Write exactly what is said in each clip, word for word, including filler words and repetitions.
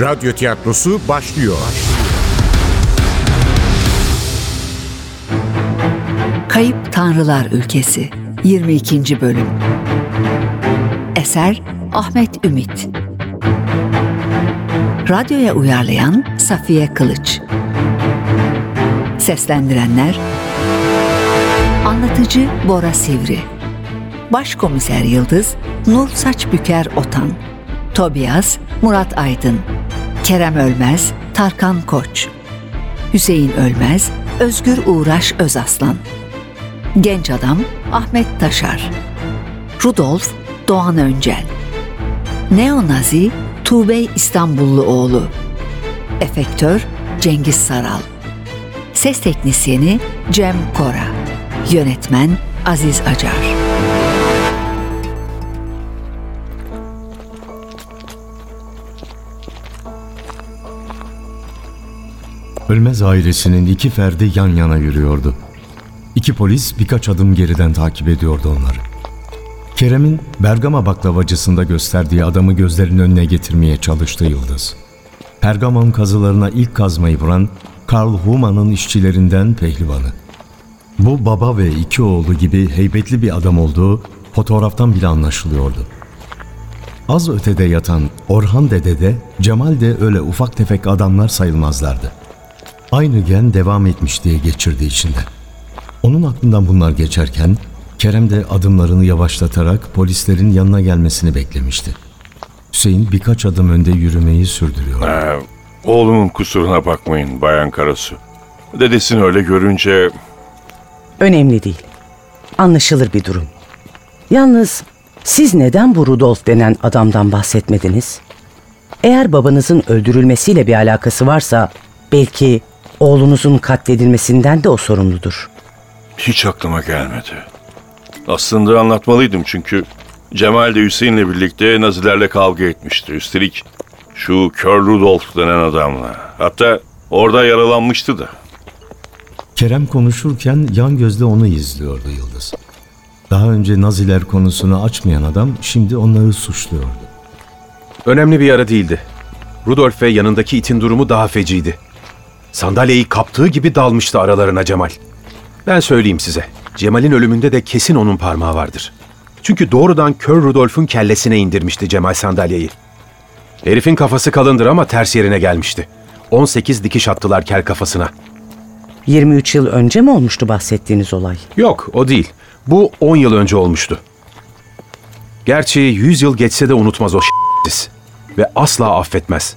Radyo tiyatrosu başlıyor. Kayıp Tanrılar Ülkesi yirmi ikinci bölüm. Eser Ahmet Ümit. Radyoya uyarlayan Safiye Kılıç. Seslendirenler: Anlatıcı Bora Sivri, Başkomiser Yıldız Nur Saçbüker Otan, Tobias Murat Aydın, Kerem Ölmez Tarkan Koç, Hüseyin Ölmez Özgür Uğraş Özaslan, Genç Adam Ahmet Taşar, Rudolf Doğan Öncel, Neonazi Tuğbey İstanbullu oğlu, Efektör Cengiz Saral, Ses Teknisyeni Cem Kora, Yönetmen Aziz Acar. Ölmez ailesinin iki ferdi yan yana yürüyordu. İki polis birkaç adım geriden takip ediyordu onları. Kerem'in Bergama baklavacısında gösterdiği adamı gözlerinin önüne getirmeye çalıştı Yıldız. Pergamon kazılarına ilk kazmayı vuran Karl Huma'nın işçilerinden pehlivanı. Bu baba ve iki oğlu gibi heybetli bir adam olduğu fotoğraftan bile anlaşılıyordu. Az ötede yatan Orhan dede de Cemal de öyle ufak tefek adamlar sayılmazlardı. Aynı gen devam etmiş diye geçirdi içinde. Onun aklından bunlar geçerken Kerem de adımlarını yavaşlatarak polislerin yanına gelmesini beklemişti. Hüseyin birkaç adım önde yürümeyi sürdürüyordu. Ee, oğlumun kusuruna bakmayın Bayan Karasu. Dedesini öyle görünce... Önemli değil. Anlaşılır bir durum. Yalnız siz neden bu Rudolf denen adamdan bahsetmediniz? Eğer babanızın öldürülmesiyle bir alakası varsa... Belki oğlunuzun katledilmesinden de o sorumludur. Hiç aklıma gelmedi. Aslında anlatmalıydım çünkü Cemal de Hüseyin'le birlikte Nazilerle kavga etmişti. Üstelik şu Kör Rudolf denen adamla. Hatta orada yaralanmıştı da. Kerem konuşurken yan gözle onu izliyordu Yıldız. Daha önce Naziler konusunu açmayan adam şimdi onları suçluyordu. Önemli bir yara değildi. Rudolf ve yanındaki itin durumu daha feciydi. Sandalyeyi kaptığı gibi dalmıştı aralarına Cemal. Ben söyleyeyim size, Cemal'in ölümünde de kesin onun parmağı vardır. Çünkü doğrudan Kör Rudolf'un kellesine indirmişti Cemal sandalyeyi. Herifin kafası kalındır ama ters yerine gelmişti. on sekiz dikiş attılar kel kafasına. yirmi üç yıl önce mi olmuştu bahsettiğiniz olay? Yok, o değil. Bu on yıl önce olmuştu. Gerçi yüz yıl geçse de unutmaz o s***siz. Ve asla affetmez.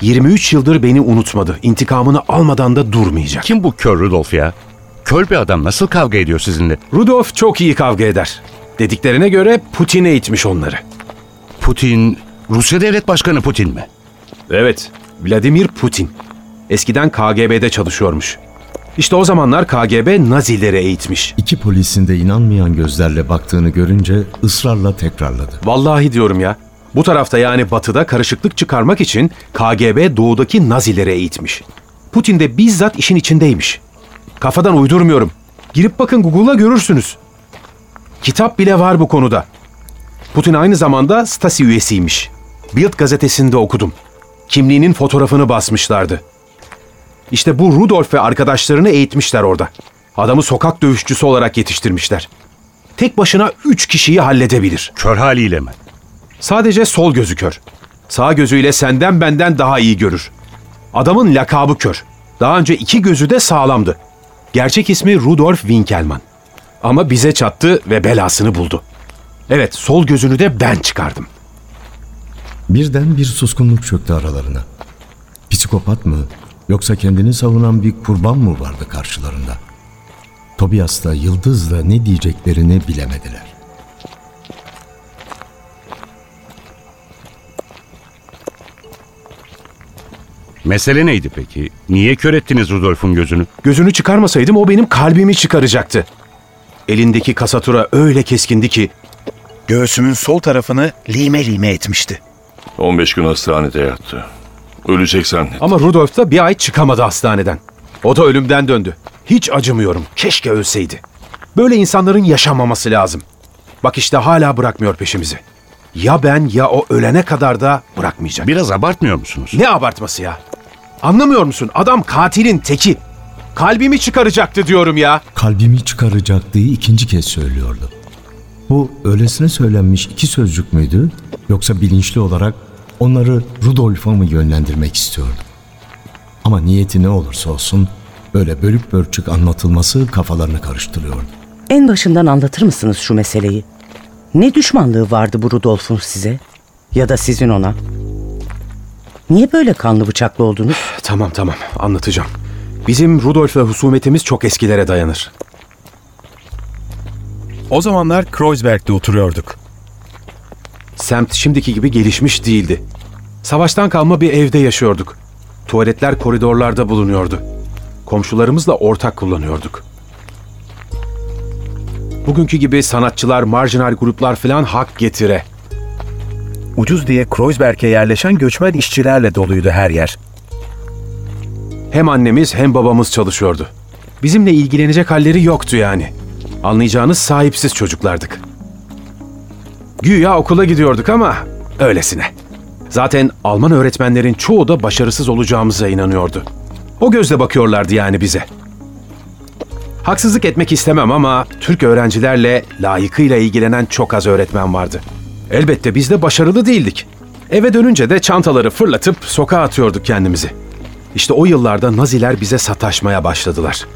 yirmi üç yıldır beni unutmadı. İntikamını almadan da durmayacak. Kim bu Kör Rudolf ya? Kör bir adam nasıl kavga ediyor sizinle? Rudolf çok iyi kavga eder. Dediklerine göre Putin'e itmiş onları. Putin, Rusya Devlet Başkanı Putin mi? Evet, Vladimir Putin. Eskiden K G B'de çalışıyormuş. İşte o zamanlar K G B Nazilere eğitmiş. İki polisin de inanmayan gözlerle baktığını görünce ısrarla tekrarladı. Vallahi diyorum ya. Bu tarafta yani batıda karışıklık çıkarmak için K G B doğudaki Nazilere eğitmiş. Putin de bizzat işin içindeymiş. Kafadan uydurmuyorum. Girip bakın Google'a görürsünüz. Kitap bile var bu konuda. Putin aynı zamanda Stasi üyesiymiş. Bild gazetesinde okudum. Kimliğinin fotoğrafını basmışlardı. İşte bu Rudolf ve arkadaşlarını eğitmişler orada. Adamı sokak dövüşçüsü olarak yetiştirmişler. Tek başına üç kişiyi halledebilir. Kör haliyle mi? Sadece sol gözü kör. Sağ gözüyle senden benden daha iyi görür. Adamın lakabı Kör. Daha önce iki gözü de sağlamdı. Gerçek ismi Rudolf Winkelmann. Ama bize çattı ve belasını buldu. Evet, sol gözünü de ben çıkardım. Birden bir suskunluk çöktü aralarına. Psikopat mı yoksa kendini savunan bir kurban mı vardı karşılarında? Tobias'la Yıldız'la ne diyeceklerini bilemediler. Mesele neydi peki? Niye kör ettiniz Rudolf'un gözünü? Gözünü çıkarmasaydım o benim kalbimi çıkaracaktı. Elindeki kasatura öyle keskindi ki... Göğsümün sol tarafını lime lime etmişti. on beş gün hastanede yattı. Ölecek zannettim. Ama Rudolf da bir ay çıkamadı hastaneden. O da ölümden döndü. Hiç acımıyorum. Keşke ölseydi. Böyle insanların yaşanmaması lazım. Bak işte hala bırakmıyor peşimizi. Ya ben ya o ölene kadar da bırakmayacak. Biraz abartmıyor musunuz? Ne abartması ya? Anlamıyor musun? Adam katilin teki. Kalbimi çıkaracaktı diyorum ya. Kalbimi çıkaracaktığı ikinci kez söylüyordu. Bu öylesine söylenmiş iki sözcük müydü? Yoksa bilinçli olarak onları Rudolf'a mı yönlendirmek istiyordu? Ama niyeti ne olursa olsun böyle bölük bölçük anlatılması kafalarını karıştırıyordu. En başından anlatır mısınız şu meseleyi? Ne düşmanlığı vardı bu Rudolf'un size? Ya da sizin ona? Niye böyle kanlı bıçaklı oldunuz? Tamam tamam anlatacağım. Bizim Rudolf'la husumetimiz çok eskilere dayanır. O zamanlar Kreuzberg'de oturuyorduk. Semt şimdiki gibi gelişmiş değildi. Savaştan kalma bir evde yaşıyorduk. Tuvaletler koridorlarda bulunuyordu. Komşularımızla ortak kullanıyorduk. Bugünkü gibi sanatçılar, marjinal gruplar falan hak getire. Ucuz diye Kreuzberg'e yerleşen göçmen işçilerle doluydu her yer. Hem annemiz hem babamız çalışıyordu. Bizimle ilgilenecek halleri yoktu yani. Anlayacağınız sahipsiz çocuklardık. Güya okula gidiyorduk ama öylesine. Zaten Alman öğretmenlerin çoğu da başarısız olacağımıza inanıyordu. O gözle bakıyorlardı yani bize. Haksızlık etmek istemem ama Türk öğrencilerle layıkıyla ilgilenen çok az öğretmen vardı. Elbette biz de başarılı değildik. Eve dönünce de çantaları fırlatıp sokağa atıyorduk kendimizi. İşte o yıllarda Naziler bize sataşmaya başladılar.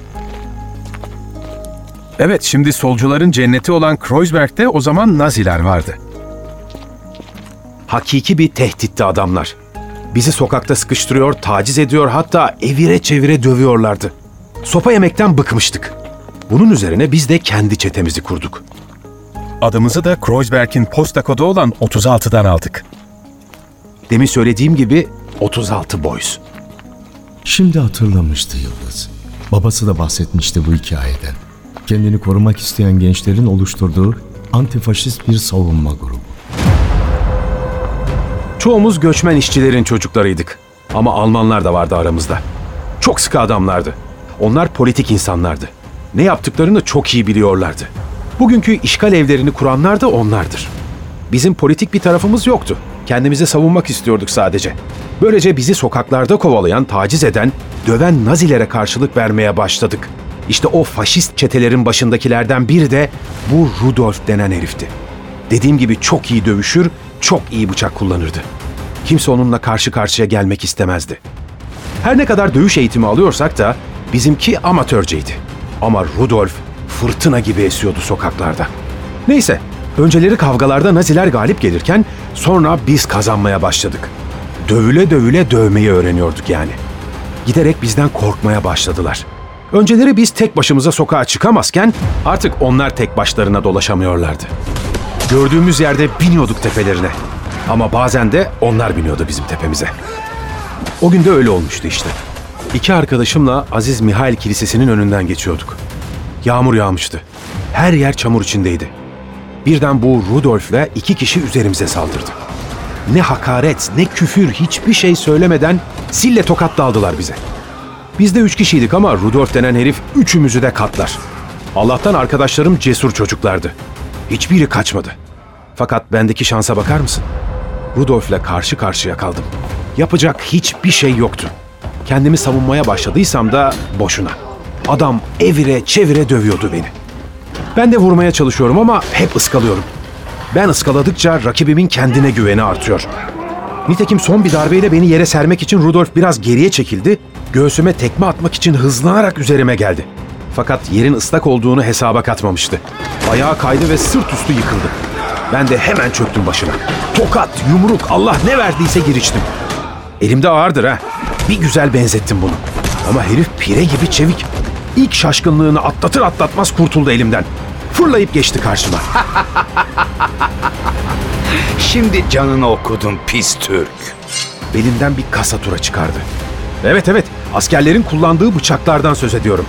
Evet, şimdi solcuların cenneti olan Kreuzberg'de o zaman Naziler vardı. Hakiki bir tehditti adamlar. Bizi sokakta sıkıştırıyor, taciz ediyor, hatta evire çevire dövüyorlardı. Sopa yemekten bıkmıştık. Bunun üzerine biz de kendi çetemizi kurduk. Adımızı da Kreuzberg'in posta kodu olan otuz altıdan aldık. Demin söylediğim gibi otuz altı Boys. Şimdi hatırlamıştı Yıldız. Babası da bahsetmişti bu hikayeden. Kendini korumak isteyen gençlerin oluşturduğu antifaşist bir savunma grubu. Çoğumuz göçmen işçilerin çocuklarıydık. Ama Almanlar da vardı aramızda. Çok sıkı adamlardı. Onlar politik insanlardı. Ne yaptıklarını çok iyi biliyorlardı. Bugünkü işgal evlerini kuranlar da onlardır. Bizim politik bir tarafımız yoktu. Kendimizi savunmak istiyorduk sadece. Böylece bizi sokaklarda kovalayan, taciz eden, döven Nazilere karşılık vermeye başladık. İşte o faşist çetelerin başındakilerden biri de bu Rudolf denen herifti. Dediğim gibi çok iyi dövüşür, çok iyi bıçak kullanırdı. Kimse onunla karşı karşıya gelmek istemezdi. Her ne kadar dövüş eğitimi alıyorsak da bizimki amatörceydi. Ama Rudolf fırtına gibi esiyordu sokaklarda. Neyse, önceleri kavgalarda Naziler galip gelirken sonra biz kazanmaya başladık. Dövüle dövüle dövmeyi öğreniyorduk yani. Giderek bizden korkmaya başladılar. Önceleri biz tek başımıza sokağa çıkamazken artık onlar tek başlarına dolaşamıyorlardı. Gördüğümüz yerde biniyorduk tepelerine. Ama bazen de onlar biniyordu bizim tepemize. O gün de öyle olmuştu işte. İki arkadaşımla Aziz Mihail Kilisesi'nin önünden geçiyorduk. Yağmur yağmıştı. Her yer çamur içindeydi. Birden bu Rudolf'le iki kişi üzerimize saldırdı. Ne hakaret, ne küfür, hiçbir şey söylemeden sille tokat daldılar bize. Biz de üç kişiydik ama Rudolf denen herif üçümüzü de katlar. Allah'tan arkadaşlarım cesur çocuklardı. Hiçbiri kaçmadı. Fakat bendeki şansa bakar mısın? Rudolf'le karşı karşıya kaldım. Yapacak hiçbir şey yoktu. Kendimi savunmaya başladıysam da boşuna. Adam evire çevire dövüyordu beni. Ben de vurmaya çalışıyorum ama hep ıskalıyorum. Ben ıskaladıkça rakibimin kendine güveni artıyor. Nitekim son bir darbeyle beni yere sermek için Rudolf biraz geriye çekildi. Göğsüme tekme atmak için hızlanarak üzerime geldi. Fakat yerin ıslak olduğunu hesaba katmamıştı. Ayağa kaydı ve sırt üstü yıkıldı. Ben de hemen çöktüm başına. Tokat, yumruk, Allah ne verdiyse giriştim. Elimde ağırdır ha. Bir güzel benzettim bunu. Ama herif pire gibi çevik. İlk şaşkınlığını atlatır atlatmaz kurtuldu elimden. Fırlayıp geçti karşıma. Şimdi canını okudun pis Türk. Belinden bir kasatura çıkardı. Evet evet, askerlerin kullandığı bıçaklardan söz ediyorum.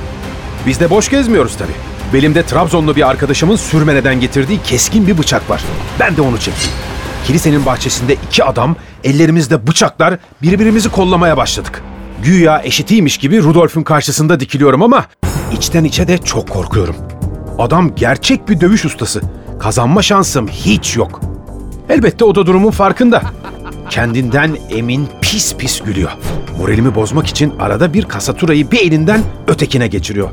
Biz de boş gezmiyoruz tabii. Belimde Trabzonlu bir arkadaşımın Sürmene'den getirdiği keskin bir bıçak var. Ben de onu çektim. Kilisenin bahçesinde iki adam, ellerimizde bıçaklar, birbirimizi kollamaya başladık. Güya eşitiymiş gibi Rudolf'un karşısında dikiliyorum ama içten içe de çok korkuyorum. Adam gerçek bir dövüş ustası. Kazanma şansım hiç yok. Elbette o da durumun farkında. Kendinden emin pis pis gülüyor. Moralimi bozmak için arada bir kasaturayı bir elinden ötekine geçiriyor.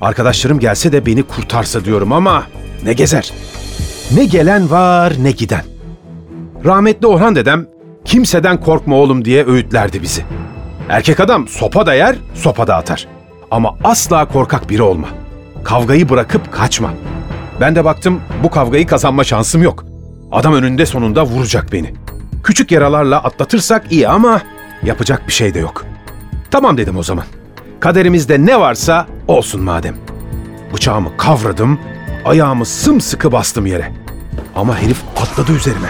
Arkadaşlarım gelse de beni kurtarsa diyorum ama ne gezer. Ne gelen var ne giden. Rahmetli Orhan dedem kimseden korkma oğlum diye öğütlerdi bizi. Erkek adam sopa da yer, sopa da atar. Ama asla korkak biri olma. Kavgayı bırakıp kaçma. Ben de baktım bu kavgayı kazanma şansım yok. Adam önünde sonunda vuracak beni. Küçük yaralarla atlatırsak iyi ama yapacak bir şey de yok. Tamam dedim o zaman. Kaderimizde ne varsa olsun madem. Bıçağımı kavradım, ayağımı sımsıkı bastım yere. Ama herif atladı üzerime.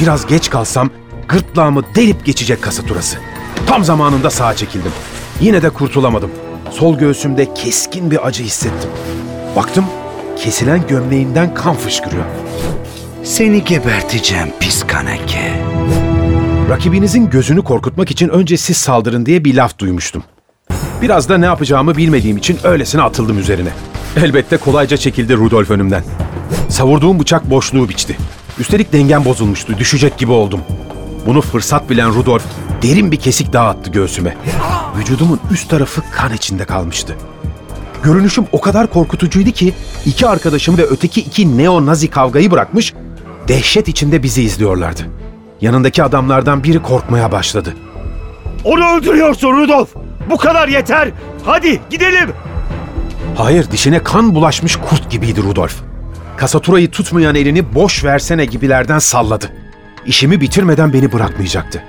Biraz geç kalsam gırtlağımı delip geçecek kasaturası. Tam zamanında sağa çekildim. Yine de kurtulamadım. Sol göğsümde keskin bir acı hissettim. Baktım kesilen gömleğinden kan fışkırıyor. Seni geberteceğim pis kaneke. Rakibinizin gözünü korkutmak için önce siz saldırın diye bir laf duymuştum. Biraz da ne yapacağımı bilmediğim için öylesine atıldım üzerine. Elbette kolayca çekildi Rudolf önümden. Savurduğum bıçak boşluğu biçti. Üstelik dengem bozulmuştu, düşecek gibi oldum. Bunu fırsat bilen Rudolf derin bir kesik daha attı göğsüme. Vücudumun üst tarafı kan içinde kalmıştı. Görünüşüm o kadar korkutucuydu ki iki arkadaşım ve öteki iki neo-nazi kavgayı bırakmış, dehşet içinde bizi izliyorlardı. Yanındaki adamlardan biri korkmaya başladı. Onu öldürüyorsun Rudolf! Bu kadar yeter! Hadi gidelim! Hayır, dişine kan bulaşmış kurt gibiydi Rudolf. Kasaturayı tutmayan elini boş versene gibilerden salladı. İşimi bitirmeden beni bırakmayacaktı.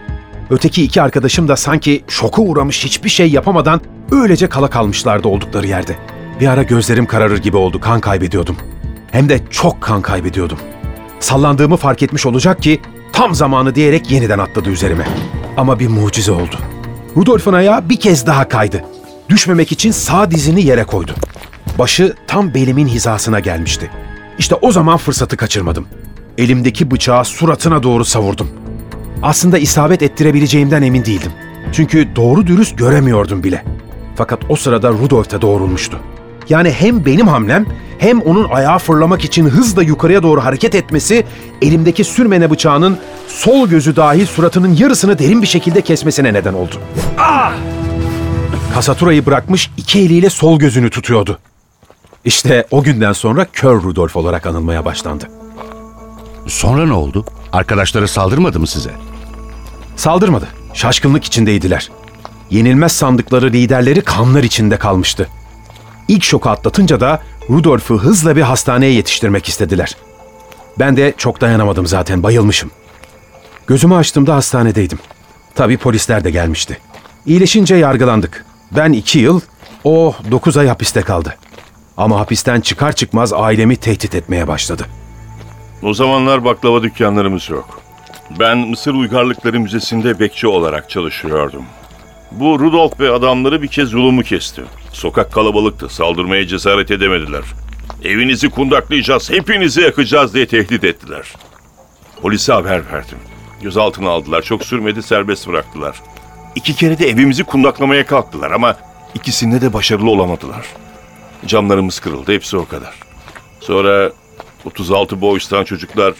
Öteki iki arkadaşım da sanki şoka uğramış hiçbir şey yapamadan öylece kala kalmışlardı oldukları yerde. Bir ara gözlerim kararır gibi oldu, kan kaybediyordum. Hem de çok kan kaybediyordum. Sallandığımı fark etmiş olacak ki tam zamanı diyerek yeniden atladı üzerime. Ama bir mucize oldu. Rudolf'un ayağı bir kez daha kaydı. Düşmemek için sağ dizini yere koydu. Başı tam belimin hizasına gelmişti. İşte o zaman fırsatı kaçırmadım. Elimdeki bıçağı suratına doğru savurdum. Aslında isabet ettirebileceğimden emin değildim. Çünkü doğru dürüst göremiyordum bile. Fakat o sırada Rudolf da doğrulmuştu. Yani hem benim hamlem hem onun ayağa fırlamak için hızla yukarıya doğru hareket etmesi elimdeki sürmene bıçağının sol gözü dahil suratının yarısını derin bir şekilde kesmesine neden oldu. Ah! Kasaturayı bırakmış iki eliyle sol gözünü tutuyordu. İşte o günden sonra Kör Rudolf olarak anılmaya başlandı. Sonra ne oldu? Arkadaşları saldırmadı mı size? Saldırmadı. Şaşkınlık içindeydiler. Yenilmez sandıkları liderleri kanlar içinde kalmıştı. İlk şoku atlatınca da Rudolf'u hızla bir hastaneye yetiştirmek istediler. Ben de çok dayanamadım zaten, bayılmışım. Gözümü açtığımda hastanedeydim. Tabii polisler de gelmişti. İyileşince yargılandık. Ben iki yıl, o dokuz ay hapiste kaldı. Ama hapisten çıkar çıkmaz ailemi tehdit etmeye başladı. O zamanlar baklava dükkanlarımız yok. Ben Mısır Uygarlıkları Müzesi'nde bekçi olarak çalışıyordum. Bu Rudolf ve adamları bir kez yolumu kesti. Sokak kalabalıktı, saldırmaya cesaret edemediler. Evinizi kundaklayacağız, hepinizi yakacağız diye tehdit ettiler. Polise haber verdim. Gözaltına aldılar, çok sürmedi serbest bıraktılar. İki kere de evimizi kundaklamaya kalktılar ama ikisinde de başarılı olamadılar. Camlarımız kırıldı, hepsi o kadar. Sonra otuz altı boğuştan çocuklar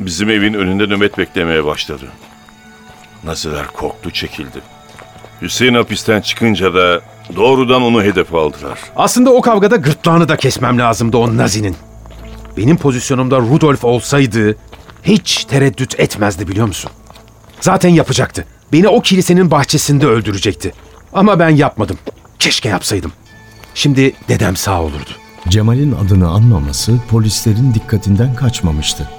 bizim evin önünde nöbet beklemeye başladı. Naziler korktu, çekildi. Hüseyin hapisten çıkınca da doğrudan onu hedef aldılar. Aslında o kavgada gırtlağını da kesmem lazımdı o Nazi'nin. Benim pozisyonumda Rudolf olsaydı hiç tereddüt etmezdi, biliyor musun? Zaten yapacaktı. Beni o kilisenin bahçesinde öldürecekti. Ama ben yapmadım. Keşke yapsaydım. Şimdi dedem sağ olurdu. Cemal'in adını anmaması polislerin dikkatinden kaçmamıştı.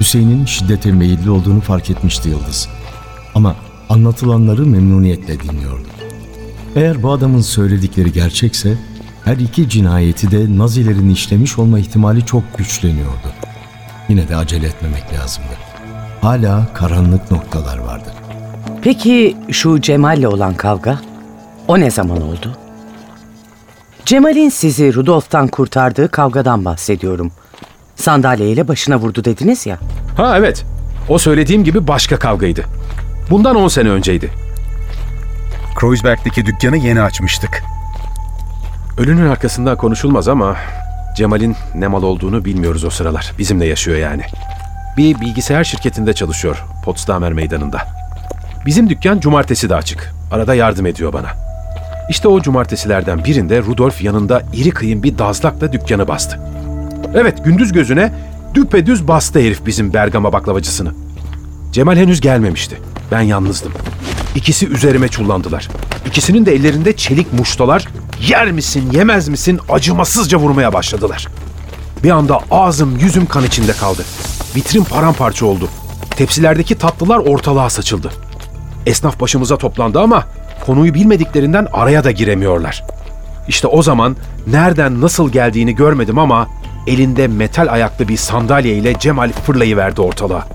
Hüseyin'in şiddete meyilli olduğunu fark etmişti Yıldız. Ama anlatılanları memnuniyetle dinliyordu. Eğer bu adamın söyledikleri gerçekse her iki cinayeti de Nazilerin işlemiş olma ihtimali çok güçleniyordu. Yine de acele etmemek lazımdı. Hala karanlık noktalar vardı. Peki şu Cemal'le olan kavga, o ne zaman oldu? Cemal'in sizi Rudolf'tan kurtardığı kavgadan bahsediyorum. Sandalyeyle başına vurdu dediniz ya. Ha evet, o söylediğim gibi başka kavgaydı. Bundan on sene önceydi. Kreuzberg'deki dükkanı yeni açmıştık. Ölünün arkasından konuşulmaz ama Cemal'in ne mal olduğunu bilmiyoruz o sıralar. Bizimle yaşıyor yani. Bir bilgisayar şirketinde çalışıyor Potsdamer Meydanı'nda. Bizim dükkan cumartesi de açık. Arada yardım ediyor bana. İşte o cumartesilerden birinde Rudolf yanında iri kıyım bir dazlakla dükkanı bastı. Evet, gündüz gözüne düpedüz bastı herif bizim Bergama baklavacısını. Cemal henüz gelmemişti. Ben yalnızdım. İkisi üzerime çullandılar. İkisinin de ellerinde çelik muştalar, yer misin yemez misin acımasızca vurmaya başladılar. Bir anda ağzım yüzüm kan içinde kaldı. Vitrin paramparça oldu. Tepsilerdeki tatlılar ortalığa saçıldı. Esnaf başımıza toplandı ama konuyu bilmediklerinden araya da giremiyorlar. İşte o zaman nereden nasıl geldiğini görmedim ama elinde metal ayaklı bir sandalye ile Cemal fırlayıverdi ortalığa.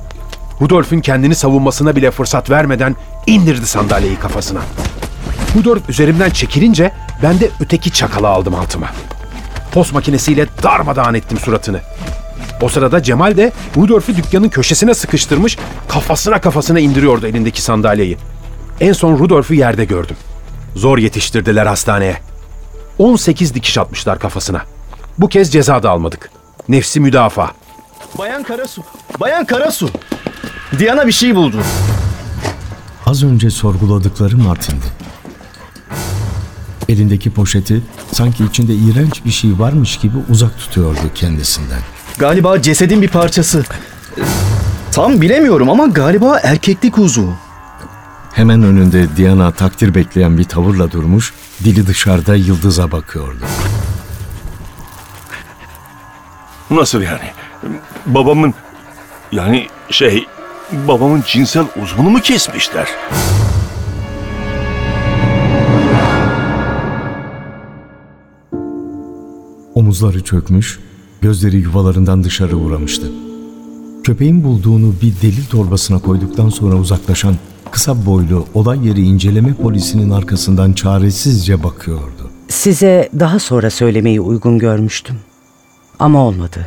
Rudolf'un kendini savunmasına bile fırsat vermeden indirdi sandalyeyi kafasına. Rudolf üzerimden çekilince ben de öteki çakalı aldım altıma. Pos makinesiyle darmadağın ettim suratını. O sırada Cemal de Rudolf'u dükkanın köşesine sıkıştırmış, kafasına kafasına indiriyordu elindeki sandalyeyi. En son Rudolf'u yerde gördüm. Zor yetiştirdiler hastaneye. on sekiz dikiş atmışlar kafasına. Bu kez ceza da almadık. Nefsi müdafaa. Bayan Karasu, Bayan Karasu. Diana bir şey buldu. Az önce sorguladıkları Martin'di. Elindeki poşeti sanki içinde iğrenç bir şey varmış gibi uzak tutuyordu kendisinden. Galiba cesedin bir parçası. Tam bilemiyorum ama galiba erkeklik uzuvu. Hemen önünde Diana takdir bekleyen bir tavırla durmuş, dili dışarıda yıldıza bakıyordu. Nasıl yani? Babamın, yani şey, babamın cinsel uzvunu mu kesmişler? Omuzları çökmüş, gözleri yuvalarından dışarı uğramıştı. Köpeğin bulduğunu bir delil torbasına koyduktan sonra uzaklaşan kısa boylu olay yeri inceleme polisinin arkasından çaresizce bakıyordu. Size daha sonra söylemeyi uygun görmüştüm. Ama olmadı.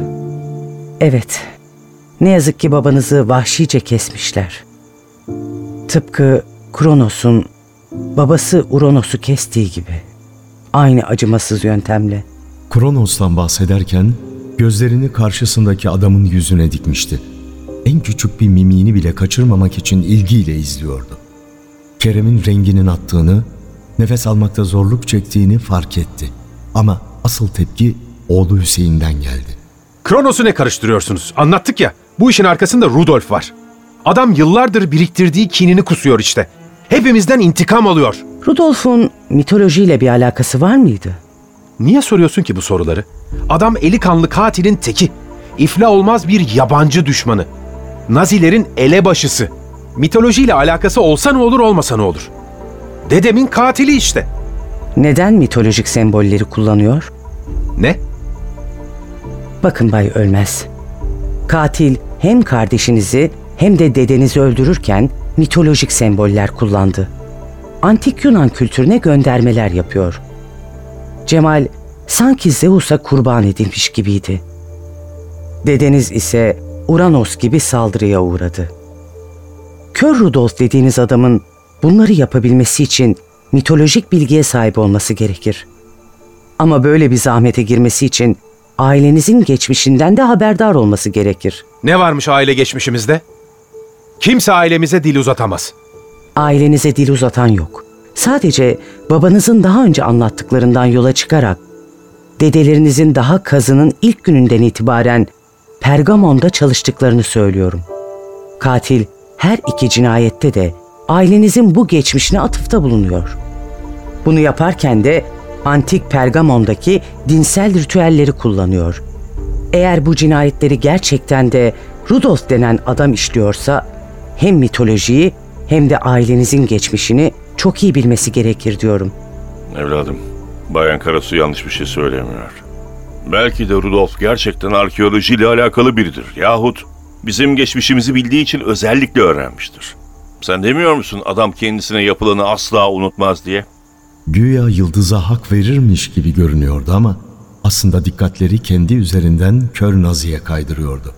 Evet, ne yazık ki babanızı vahşice kesmişler. Tıpkı Kronos'un babası Uranos'u kestiği gibi. Aynı acımasız yöntemle. Kronos'tan bahsederken gözlerini karşısındaki adamın yüzüne dikmişti. En küçük bir mimini bile kaçırmamak için ilgiyle izliyordu. Kerem'in renginin attığını, nefes almakta zorluk çektiğini fark etti. Ama asıl tepki oğlu Hüseyin'den geldi. Kronos'u ne karıştırıyorsunuz? Anlattık ya, bu işin arkasında Rudolf var. Adam yıllardır biriktirdiği kinini kusuyor işte. Hepimizden intikam alıyor. Rudolf'un mitolojiyle bir alakası var mıydı? Niye soruyorsun ki bu soruları? Adam eli kanlı katilin teki. İflah olmaz bir yabancı düşmanı. Nazilerin elebaşısı. Mitolojiyle alakası olsa ne olur, olmasa ne olur? Dedemin katili işte. Neden mitolojik sembolleri kullanıyor? Ne? Bakın Bay Ölmez. Katil hem kardeşinizi hem de dedenizi öldürürken mitolojik semboller kullandı. Antik Yunan kültürüne göndermeler yapıyor. Cemal sanki Zeus'a kurban edilmiş gibiydi. Dedeniz ise Uranos gibi saldırıya uğradı. Kör Rudolf dediğiniz adamın bunları yapabilmesi için mitolojik bilgiye sahip olması gerekir. Ama böyle bir zahmete girmesi için ailenizin geçmişinden de haberdar olması gerekir. Ne varmış aile geçmişimizde? Kimse ailemize dil uzatamaz. Ailenize dil uzatan yok. Sadece babanızın daha önce anlattıklarından yola çıkarak dedelerinizin daha kazının ilk gününden itibaren Pergamon'da çalıştıklarını söylüyorum. Katil her iki cinayette de ailenizin bu geçmişine atıfta bulunuyor. Bunu yaparken de antik Pergamon'daki dinsel ritüelleri kullanıyor. Eğer bu cinayetleri gerçekten de Rudolf denen adam işliyorsa hem mitolojiyi hem de ailenizin geçmişini çok iyi bilmesi gerekir diyorum. Evladım, Bayan Karasu yanlış bir şey söylemiyor. Belki de Rudolf gerçekten arkeolojiyle alakalı biridir. Yahut bizim geçmişimizi bildiği için özellikle öğrenmiştir. Sen demiyor musun adam kendisine yapılanı asla unutmaz diye? Güya yıldıza hak verirmiş gibi görünüyordu ama aslında dikkatleri kendi üzerinden kör Nazi'ye kaydırıyordu.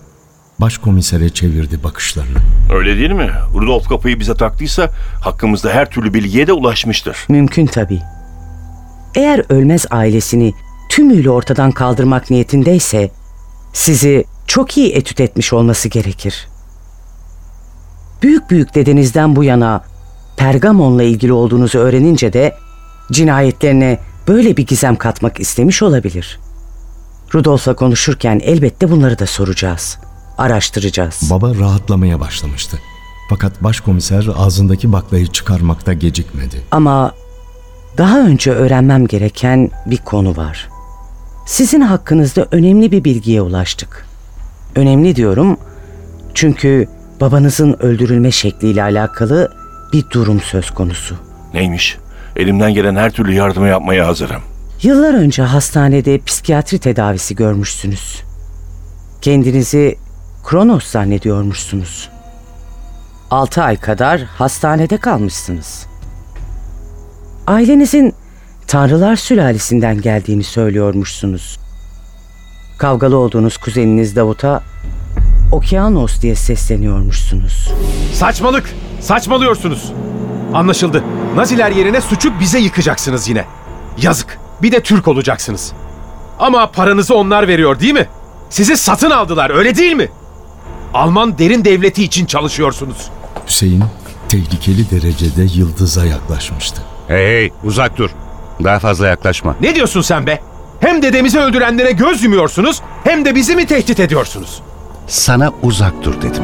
Başkomisere çevirdi bakışlarını. Öyle değil mi? Rudolf kapıyı bize taktıysa hakkımızda her türlü bilgiye de ulaşmıştır. Mümkün tabii. Eğer Ölmez ailesini tümüyle ortadan kaldırmak niyetindeyse sizi çok iyi etüt etmiş olması gerekir. büyük büyük dedenizden bu yana Pergamon'la ilgili olduğunuzu öğrenince de cinayetlerine böyle bir gizem katmak istemiş olabilir. Rudolf'la konuşurken elbette bunları da soracağız, araştıracağız. Baba rahatlamaya başlamıştı. Fakat başkomiser ağzındaki baklayı çıkarmakta gecikmedi. Ama daha önce öğrenmem gereken bir konu var. Sizin hakkınızda önemli bir bilgiye ulaştık. Önemli diyorum çünkü babanızın öldürülme şekliyle alakalı bir durum söz konusu. Neymiş? Elimden gelen her türlü yardımı yapmaya hazırım. Yıllar önce hastanede psikiyatri tedavisi görmüşsünüz. Kendinizi Kronos zannediyormuşsunuz. Altı ay kadar hastanede kalmışsınız. Ailenizin Tanrılar sülalesinden geldiğini söylüyormuşsunuz. Kavgalı olduğunuz kuzeniniz Davut'a Okeanos diye sesleniyormuşsunuz. Saçmalık! Saçmalıyorsunuz! Anlaşıldı. Naziler yerine suçu bize yıkacaksınız yine. Yazık. Bir de Türk olacaksınız. Ama paranızı onlar veriyor değil mi? Sizi satın aldılar öyle değil mi? Alman derin devleti için çalışıyorsunuz. Hüseyin tehlikeli derecede yıldıza yaklaşmıştı. Hey hey uzak dur. Daha fazla yaklaşma. Ne diyorsun sen be? Hem dedemizi öldürenlere göz yumuyorsunuz hem de bizi mi tehdit ediyorsunuz? Sana uzak dur dedim.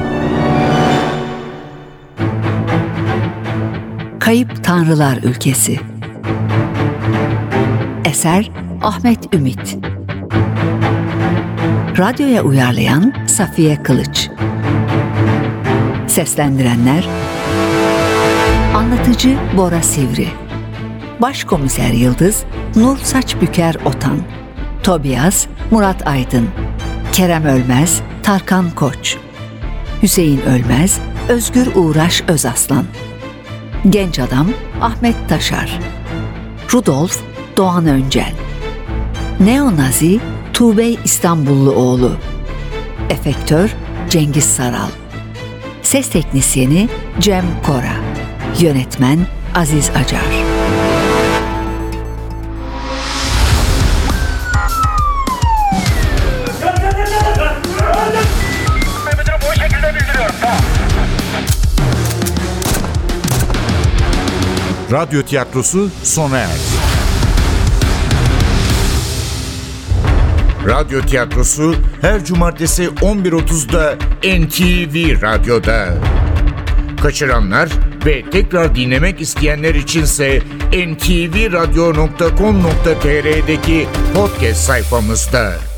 Kayıp Tanrılar Ülkesi. Eser Ahmet Ümit. Radyoya uyarlayan Safiye Kılıç. Seslendirenler: Anlatıcı Bora Sivri, Başkomiser Yıldız Nur Saçbüker Otan, Tobias Murat Aydın, Kerem Ölmez Tarkan Koç, Hüseyin Ölmez Özgür Uğraş Özaslan, Genç Adam Ahmet Taşar, Rudolf Doğan Öncel, Neonazi Tuğbey İstanbullu oğlu, Efektör Cengiz Saral, Ses Teknisyeni Cem Kora, Yönetmen Aziz Acar. Radyo tiyatrosu sona erdi. Radyo tiyatrosu her cumartesi on bir otuzda N T V Radyo'da. Kaçıranlar ve tekrar dinlemek isteyenler içinse en ti vi radyo nokta com nokta t r'deki podcast sayfamızda.